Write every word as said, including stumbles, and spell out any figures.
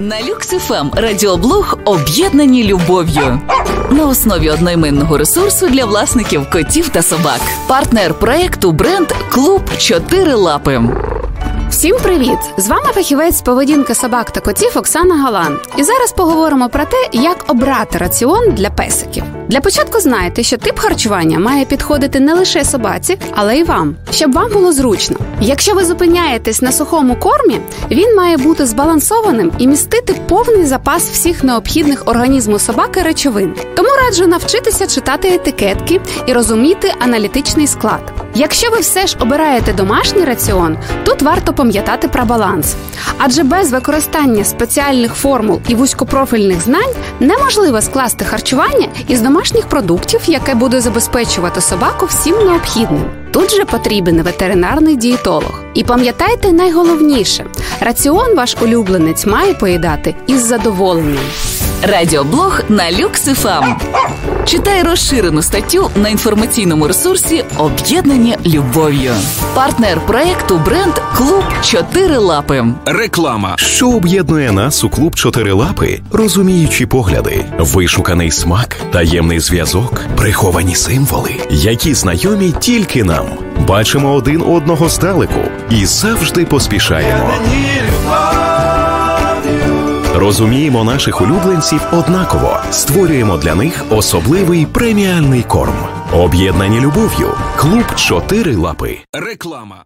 На Lux еф ем радіоблог «Об'єднані любов'ю» на основі одноіменного ресурсу для власників котів та собак. Партнер проєкту бренд «Клуб Чотири Лапи». Всім привіт! З вами фахівець з поведінки собак та котів Оксана Галан. І зараз поговоримо про те, як обрати раціон для песиків. Для початку знайте, що тип харчування має підходити не лише собаці, але й вам, щоб вам було зручно. Якщо ви зупиняєтесь на сухому кормі, він має бути збалансованим і містити повний запас всіх необхідних організму собаки речовин. Тому раджу навчитися читати етикетки і розуміти аналітичний склад. Якщо ви все ж обираєте домашній раціон, тут варто пам'ятати про баланс. Адже без використання спеціальних формул і вузькопрофільних знань неможливо скласти харчування із домашніх продуктів, яке буде забезпечувати собаку всім необхідним. Тут же потрібен ветеринарний дієтолог. І пам'ятайте найголовніше – раціон ваш улюбленець має поїдати із задоволенням. Радіоблог на Lux еф ем. Читай розширену статтю на інформаційному ресурсі «Об'єднані любов'ю». Партнер проєкту бренд «Клуб Чотири Лапи». Реклама. Що об'єднує нас у «Клуб Чотири Лапи»? Розуміючі погляди, вишуканий смак, таємний зв'язок, приховані символи, які знайомі тільки нам. Бачимо один одного здалеку і завжди поспішаємо. Розуміємо наших улюбленців однаково. Створюємо для них особливий преміальний корм. Об'єднані любов'ю. Клуб Чотири Лапи. Реклама.